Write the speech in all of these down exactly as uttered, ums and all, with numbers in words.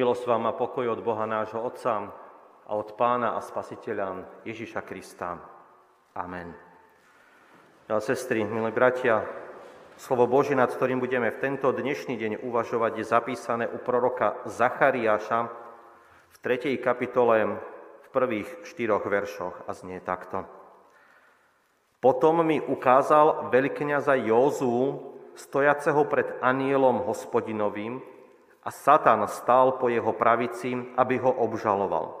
Milosť vám a pokoj od Boha nášho Otca a od Pána a Spasiteľa Ježiša Krista. Amen. Milé sestry, milí bratia, slovo Božie, nad ktorým budeme v tento dnešný deň uvažovať, je zapísané u proroka Zachariáša v tretej kapitole v prvých štyroch veršoch a znie takto. Potom mi ukázal veľkňaza Jozuu, stojaceho pred anjelom hospodinovým, a Satan stál po jeho pravici, aby ho obžaloval.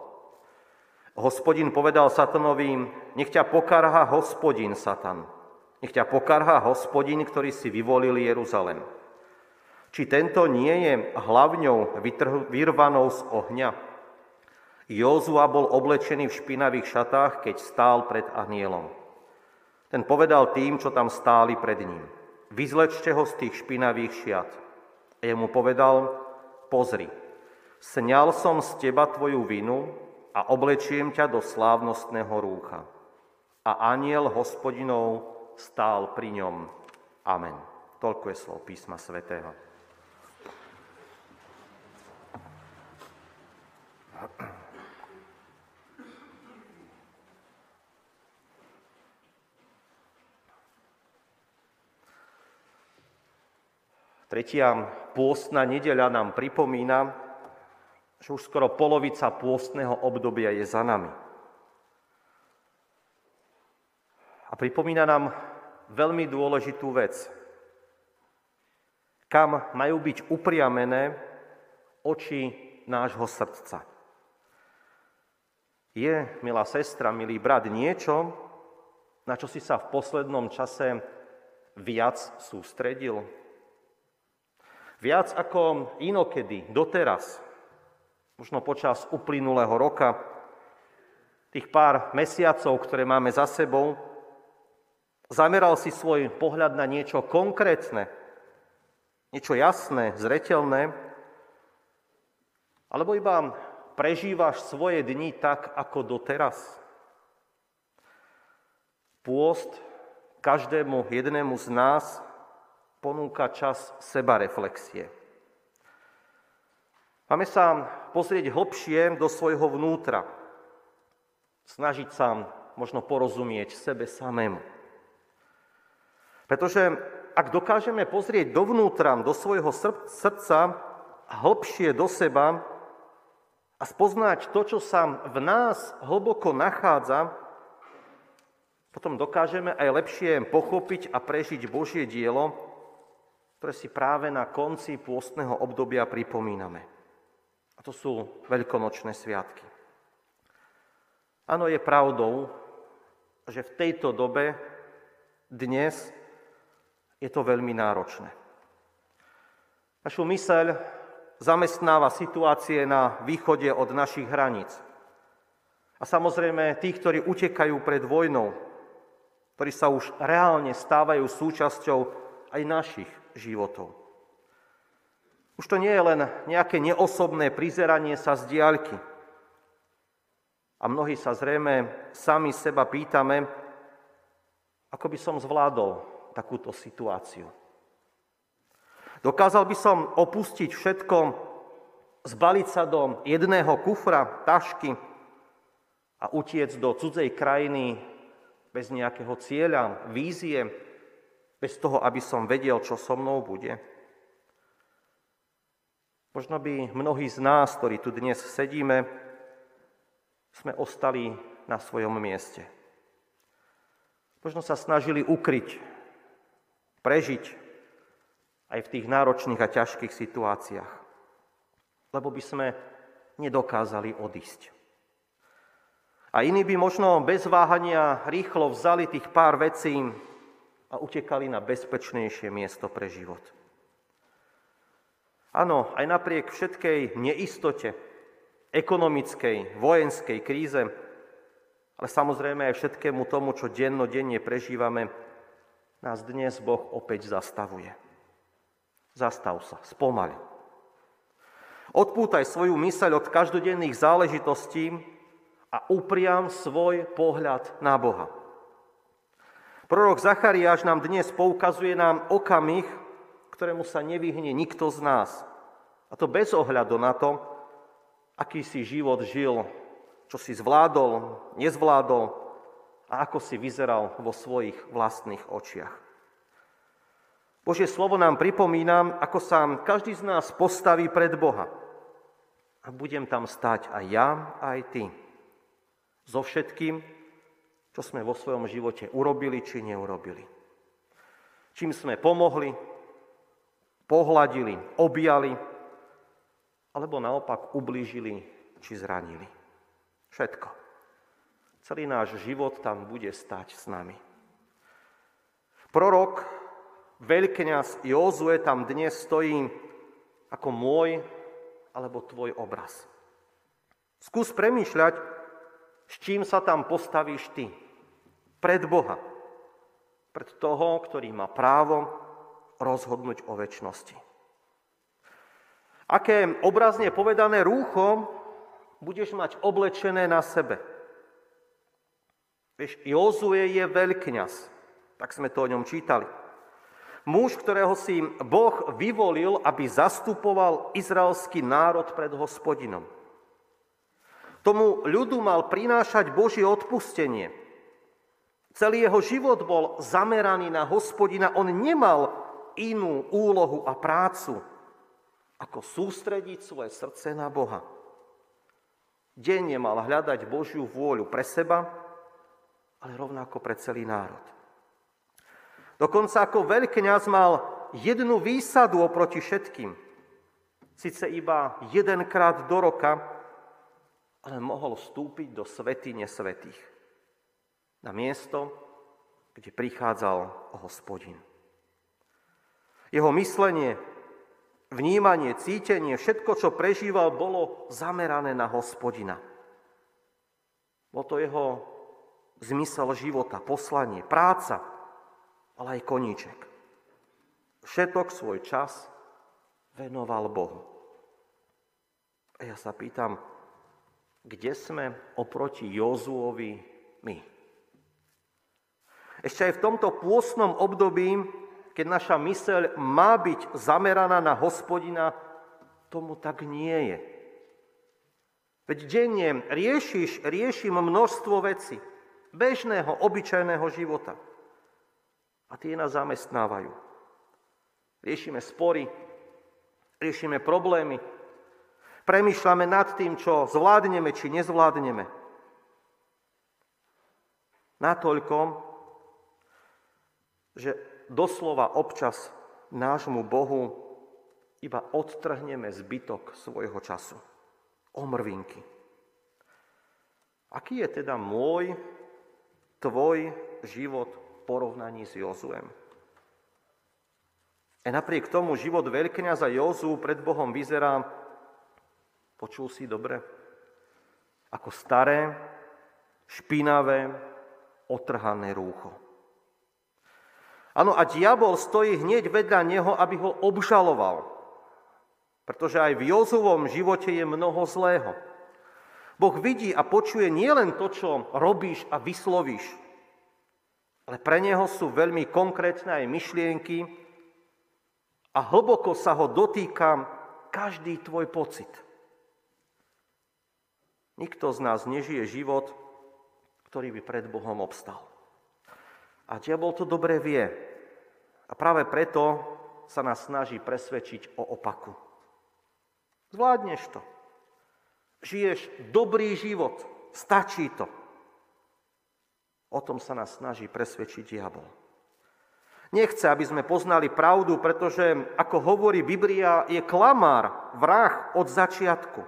Hospodin povedal Satanovi, nech ťa pokarhá hospodin, Satan. Nech ťa pokarhá hospodin, ktorý si vyvolil Jeruzalem. Či tento nie je hlavňou vyrvanou z ohňa? Jozua bol oblečený v špinavých šatách, keď stál pred anjelom. Ten povedal tým, čo tam stáli pred ním. Vyzlečte ho z tých špinavých šiat. A jemu povedal, pozri, sňal som z teba tvoju vinu a oblečiem ťa do slávnostného rúcha. A anjel hospodinov stál pri ňom. Amen. Toľko je slov písma svätého. Tretia pôstna nedeľa nám pripomína, že už skoro polovica pôstneho obdobia je za nami. A pripomína nám veľmi dôležitú vec. Kam majú byť upriamené oči nášho srdca. Je, milá sestra, milý brat, niečo, na čo si sa v poslednom čase viac sústredil? Viac ako inokedy, doteraz, možno počas uplynulého roka, tých pár mesiacov, ktoré máme za sebou, zameral si svoj pohľad na niečo konkrétne, niečo jasné, zreteľné, alebo iba prežívaš svoje dni tak, ako doteraz. Pôst každému jednému z nás ponúka čas sebareflexie. Máme sa pozrieť hlbšie do svojho vnútra. Snažiť sa možno porozumieť sebe samému. Pretože ak dokážeme pozrieť dovnútra, do svojho srdca, hlbšie do seba a spoznať to, čo sa v nás hlboko nachádza, potom dokážeme aj lepšie pochopiť a prežiť Božie dielo, ktoré si práve na konci pôstneho obdobia pripomíname. A to sú veľkonočné sviatky. Áno, je pravdou, že v tejto dobe, dnes, je to veľmi náročné. Našu myseľ zamestnáva situácie na východe od našich hraníc. A samozrejme tí, ktorí utekajú pred vojnou, ktorí sa už reálne stávajú súčasťou aj našich životov. Už to nie je len nejaké neosobné prizeranie sa z diaľky. A mnohí sa zrejme sami seba pýtame, ako by som zvládol takúto situáciu. Dokázal by som opustiť všetko, zbaliť sa do jedného kufra, tašky a utiec do cudzej krajiny bez nejakého cieľa, vízie, bez toho, aby som vedel, čo so mnou bude. Možno by mnohí z nás, ktorí tu dnes sedíme, sme ostali na svojom mieste. Možno sa snažili ukryť, prežiť aj v tých náročných a ťažkých situáciách, lebo by sme nedokázali odísť. A iní by možno bez váhania rýchlo vzali tých pár vecí a utekali na bezpečnejšie miesto pre život. Áno, aj napriek všetkej neistote, ekonomickej, vojenskej kríze, ale samozrejme aj všetkému tomu, čo dennodenne prežívame, nás dnes Boh opäť zastavuje. Zastav sa, spomali. Odpútaj svoju myseľ od každodenných záležitostí a upriam svoj pohľad na Boha. Prorok Zachariáš nám dnes poukazuje nám okamih, ktorému sa nevyhne nikto z nás. A to bez ohľadu na to, aký si život žil, čo si zvládol, nezvládol a ako si vyzeral vo svojich vlastných očiach. Božie slovo nám pripomína, ako sa každý z nás postaví pred Boha. A budem tam stáť aj ja, aj ty. So všetkým, čo sme vo svojom živote urobili či neurobili. Čím sme pomohli, pohľadili, objali, alebo naopak ublížili či zranili. Všetko. Celý náš život tam bude stať s nami. Prorok, veľkňaz Jozue tam dnes stojí ako môj alebo tvoj obraz. Skús premýšľať, s čím sa tam postavíš ty. Pred Boha. Pred toho, ktorý má právo rozhodnúť o večnosti. Aké obrazne povedané rúcho budeš mať oblečené na sebe. Vieš, Jozue je veľkňaz, tak sme to o ňom čítali. Muž, ktorého si Boh vyvolil, aby zastupoval izraelský národ pred Hospodinom. Tomu ľudu mal prinášať Božie odpustenie. Celý jeho život bol zameraný na Hospodina. On nemal inú úlohu a prácu, ako sústrediť svoje srdce na Boha. Denne mal hľadať Božiu vôľu pre seba, ale rovnako pre celý národ. Dokonca ako veľkňaz mal jednu výsadu oproti všetkým. Sice iba jedenkrát do roka, ale mohol vstúpiť do svätyne svätých. Na miesto, kde prichádzal Hospodin. Jeho myslenie, vnímanie, cítenie, všetko, čo prežíval, bolo zamerané na Hospodina. Bol to jeho zmysel života, poslanie, práca, ale aj koníček. Všetok svoj čas venoval Bohu. A ja sa pýtam, kde sme oproti Jozuovi my? Ešte aj v tomto pôstnom období, keď naša myseľ má byť zameraná na Hospodina, tomu tak nie je. Veď denne riešiš, riešim množstvo vecí, bežného, obyčajného života. A tie nás zamestnávajú. Riešime spory, riešime problémy, premýšľame nad tým, čo zvládneme, či nezvládneme. Natoľko, že doslova občas nášmu Bohu iba odtrhneme zbytok svojho času. Omrvinky. Aký je teda môj, tvoj život v porovnaní s Jozuem? A napriek tomu život veľkňaza Jozuu pred Bohom vyzerá, počul si dobre, ako staré, špinavé, otrhané rúcho. Áno, a diabol stojí hneď vedľa neho, aby ho obžaloval. Pretože aj v Jozuovom živote je mnoho zlého. Boh vidí a počuje nielen to, čo robíš a vyslovíš, ale pre neho sú veľmi konkrétne aj myšlienky a hlboko sa ho dotýka každý tvoj pocit. Nikto z nás nežije život, ktorý by pred Bohom obstal. A diabol to dobre vie. A práve preto sa nás snaží presvedčiť o opaku. Zvládneš to. Žiješ dobrý život. Stačí to. O tom sa nás snaží presvedčiť diabol. Nechce, aby sme poznali pravdu, pretože, ako hovorí Biblia, je klamár, vrah od začiatku.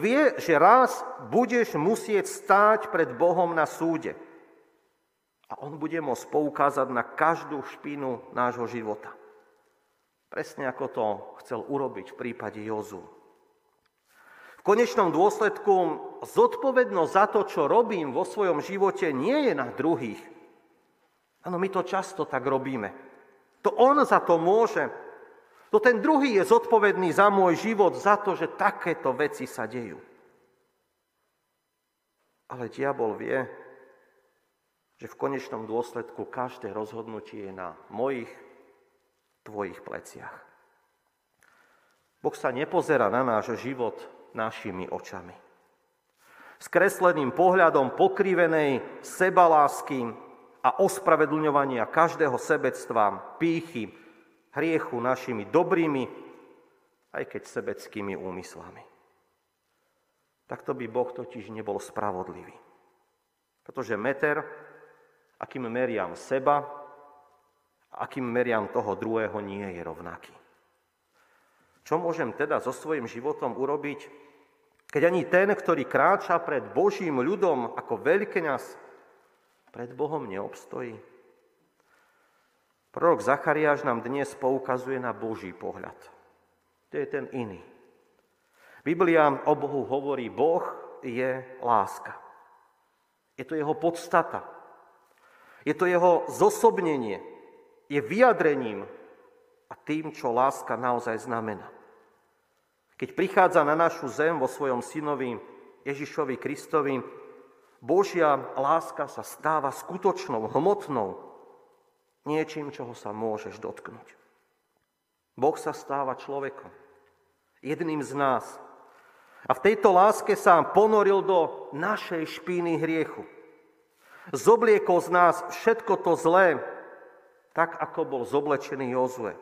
Vie, že raz budeš musieť stáť pred Bohom na súde. A on bude môcť poukázať na každú špinu nášho života. Presne ako to chcel urobiť v prípade Jozue. V konečnom dôsledku zodpovednosť za to, čo robím vo svojom živote, nie je na druhých. Áno, my to často tak robíme. To on za to môže. To ten druhý je zodpovedný za môj život, za to, že takéto veci sa dejú. Ale diabol vie, že v konečnom dôsledku každé rozhodnutie je na mojich, tvojich pleciach. Boh sa nepozerá na náš život našimi očami. Skresleným pohľadom pokrivenej sebalásky a ospravedlňovania každého sebectva, pýchy, hriechu našimi dobrými, aj keď sebeckými úmyslami. Takto by Boh totiž nebol spravodlivý. Pretože meter, akým meriam seba, a akým meriam toho druhého, nie je rovnaký. Čo môžem teda so svojím životom urobiť, keď ani ten, ktorý kráča pred Božím ľudom ako veľkňaz, pred Bohom neobstojí? Prorok Zachariáš nám dnes poukazuje na Boží pohľad. To je ten iný. Biblia o Bohu hovorí, Boh je láska. Je to jeho podstata. Je to jeho zosobnenie. Je vyjadrením a tým, čo láska naozaj znamená. Keď prichádza na našu zem vo svojom synovi Ježišovi Kristovi, Božia láska sa stáva skutočnou, hmotnou, niečím, čoho sa môžeš dotknúť. Boh sa stáva človekom, jedným z nás. A v tejto láske sa ponoril do našej špíny hriechu. Zobliekol z nás všetko to zlé, tak ako bol zoblečený Jozue.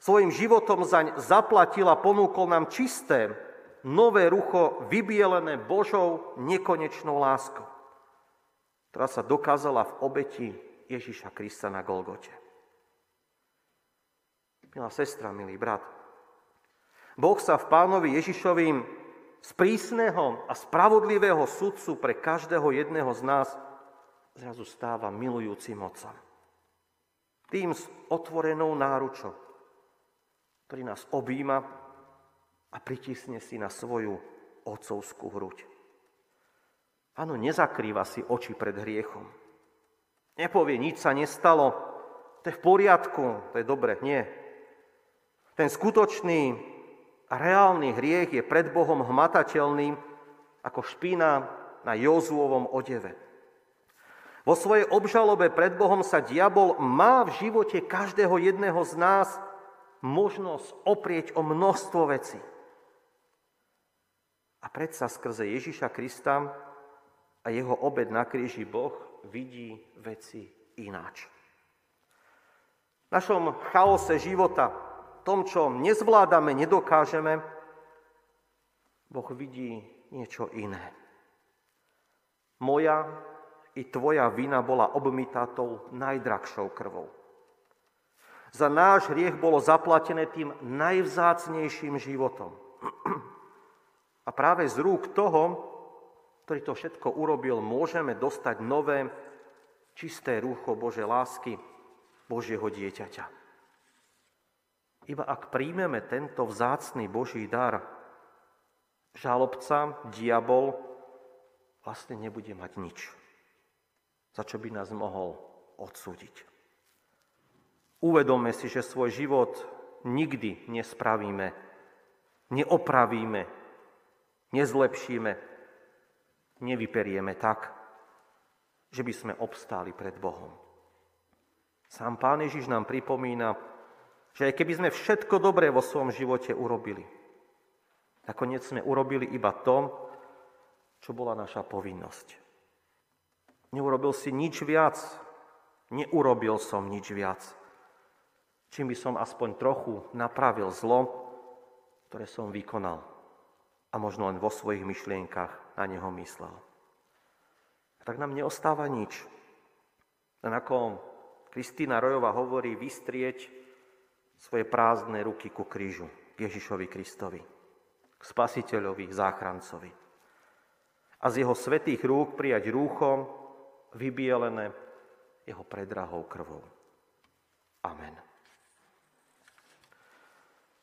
Svojím životom zaň zaplatil a ponúkol nám čisté, nové rucho, vybielené Božou nekonečnou láskou, ktorá sa dokázala v obeti Ježiša Krista na Golgote. Milá sestra, milý brat, Boh sa v Pánovi Ježišovým z prísneho a spravodlivého sudcu pre každého jedného z nás zrazu stáva milujúcim otcom. Tým s otvorenou náručou, ktorý nás objíma a pritisne si na svoju otcovskú hruď. Áno, nezakrýva si oči pred hriechom. Nepovie, nič sa nestalo, to je v poriadku, to je dobre. Nie. Ten skutočný a reálny hriech je pred Bohom hmatateľný ako špina na Jozuovom odeve. Vo svojej obžalobe pred Bohom sa diabol má v živote každého jedného z nás možnosť oprieť o množstvo vecí. A predsa skrze Ježiša Krista a jeho obed na kríži Boh vidí veci ináč. V našom chaose života, v tom, čo nezvládame, nedokážeme, Boh vidí niečo iné. Moja i tvoja vina bola obmytá tou najdrahšou krvou. Za náš hriech bolo zaplatené tým najvzácnejším životom. A práve z rúk toho, ktorý to všetko urobil, môžeme dostať nové, čisté rúcho Božej lásky, Božieho dieťaťa. Iba ak príjmeme tento vzácny Boží dar, žalobca, diabol, vlastne nebude mať nič, za čo by nás mohol odsúdiť. Uvedomme si, že svoj život nikdy nespravíme, neopravíme, nezlepšíme, nevyperieme tak, že by sme obstáli pred Bohom. Sám Pán Ježiš nám pripomína, že aj keby sme všetko dobré vo svojom živote urobili, nakoniec sme urobili iba to, čo bola naša povinnosť. Neurobil si nič viac, neurobil som nič viac, čím by som aspoň trochu napravil zlo, ktoré som vykonal a možno len vo svojich myšlienkach na neho myslel. A tak nám neostáva nič. Len ako Kristína Rojová hovorí, vystrieť svoje prázdne ruky ku krížu, k Ježišovi Kristovi, k Spasiteľovi, záchrancovi. A z jeho svätých rúk prijať rúcho vybielené jeho predrahou krvou. Amen.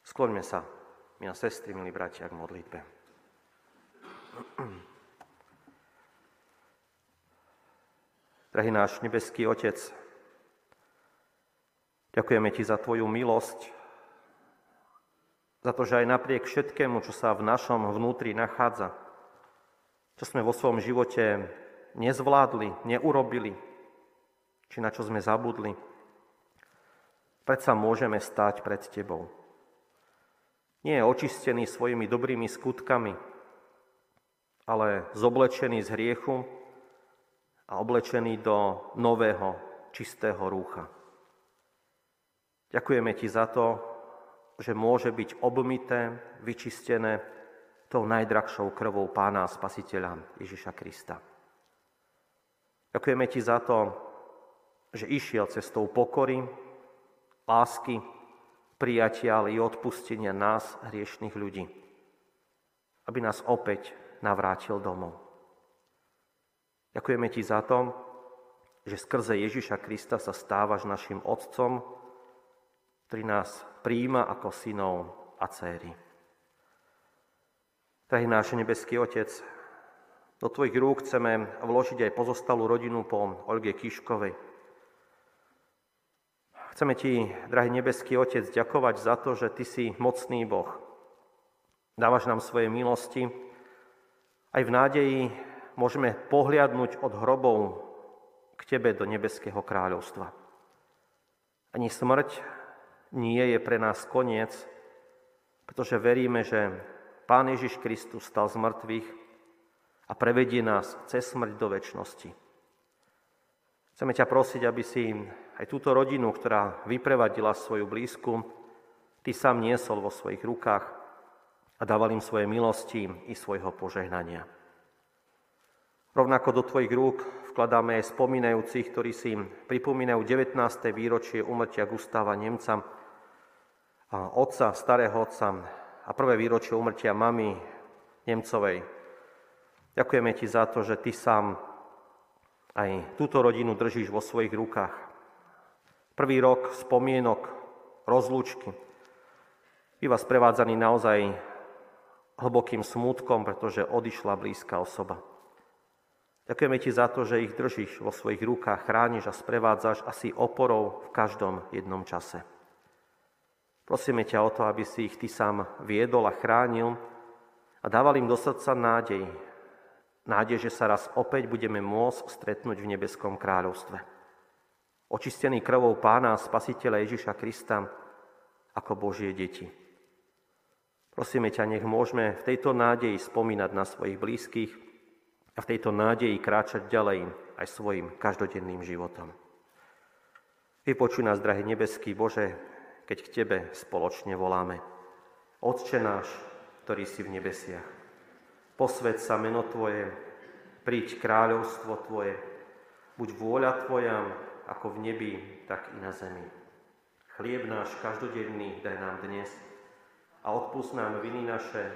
Skloňme sa, milá sestry, milí bratia, k modlitbe. Drahý náš nebeský Otec, ďakujeme Ti za Tvoju milosť, za to, že aj napriek všetkému, čo sa v našom vnútri nachádza, čo sme vo svojom živote nezvládli, neurobili, či na čo sme zabudli, predsa môžeme stáť pred Tebou. nie je očistený svojimi dobrými skutkami, ale zoblečený z hriechu a oblečený do nového, čistého rúcha. Ďakujeme ti za to, že môže byť obmyté, vyčistené tou najdrahšou krvou Pána a Spasiteľa Ježiša Krista. Ďakujeme ti za to, že išiel cestou pokory, lásky, prijatia, ale i odpustenia nás, hriešných ľudí, aby nás opäť navrátil domov. Ďakujeme ti za to, že skrze Ježiša Krista sa stávaš našim Otcom, ktorý nás prijíma ako synov a dcéry. Drahý náš nebeský Otec, do tvojich rúk chceme vložiť aj pozostalú rodinu po Olge Kiškovej. Chceme ti, drahý nebeský Otec, ďakovať za to, že ty si mocný Boh. Dávaš nám svoje milosti. Aj v nádeji môžeme pohliadnúť od hrobov k tebe do nebeského kráľovstva. Ani smrť nie je pre nás koniec, pretože veríme, že Pán Ježiš Kristus stal z mŕtvych a prevedie nás cez smrť do večnosti. Chceme ťa prosiť, aby si aj túto rodinu, ktorá vyprevadila svoju blízku, ty sám niesol vo svojich rukách a dával im svoje milosti i svojho požehnania. Rovnako do tvojich rúk vkladáme aj spomínajúcich, ktorí si pripomínajú devätnáste výročie úmrtia Gustáva Nemca, otca, starého otca a prvé výročie úmrtia mamy Nemcovej. Ďakujeme ti za to, že ty sám aj túto rodinu držíš vo svojich rukách. Prvý rok spomienok, rozlúčky. Býva sprevádzaný naozaj hlbokým smútkom, pretože odišla blízka osoba. Ďakujeme ti za to, že ich držíš vo svojich rukách, chrániš a sprevádzaš asi oporou v každom jednom čase. Prosíme ťa o to, aby si ich ty sám viedol a chránil a dával im do srdca nádej, nádej, že sa raz opäť budeme môcť stretnúť v nebeskom kráľovstve. Očistený krvou Pána a Spasiteľa Ježiša Krista ako Božie deti. Prosíme ťa, nech môžeme v tejto nádeji spomínať na svojich blízkych a v tejto nádeji kráčať ďalej aj svojim každodenným životom. Vypočuj nás, drahý nebeský Bože, keď k tebe spoločne voláme. Otče náš, ktorý si v nebesiach. Posväť sa meno tvoje, príď kráľovstvo tvoje, buď vôľa tvoja, ako v nebi, tak i na zemi. Chlieb náš každodenný daj nám dnes a odpúsť nám viny naše,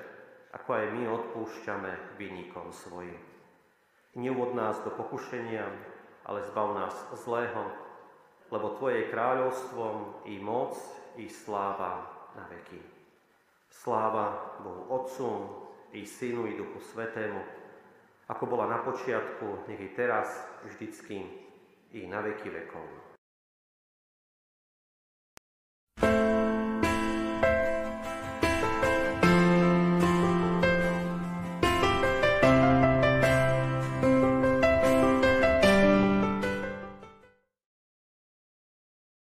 ako aj my odpúšťame vinníkom svojim. Neuvod nás do pokušenia, ale zbav nás zlého, lebo tvoje je kráľovstvo i moc, i sláva na veky. Sláva Bohu Otcu, i Synu, i Duchu Svätému, ako bola na počiatku, nech i teraz, vždycky, i na veky vekov.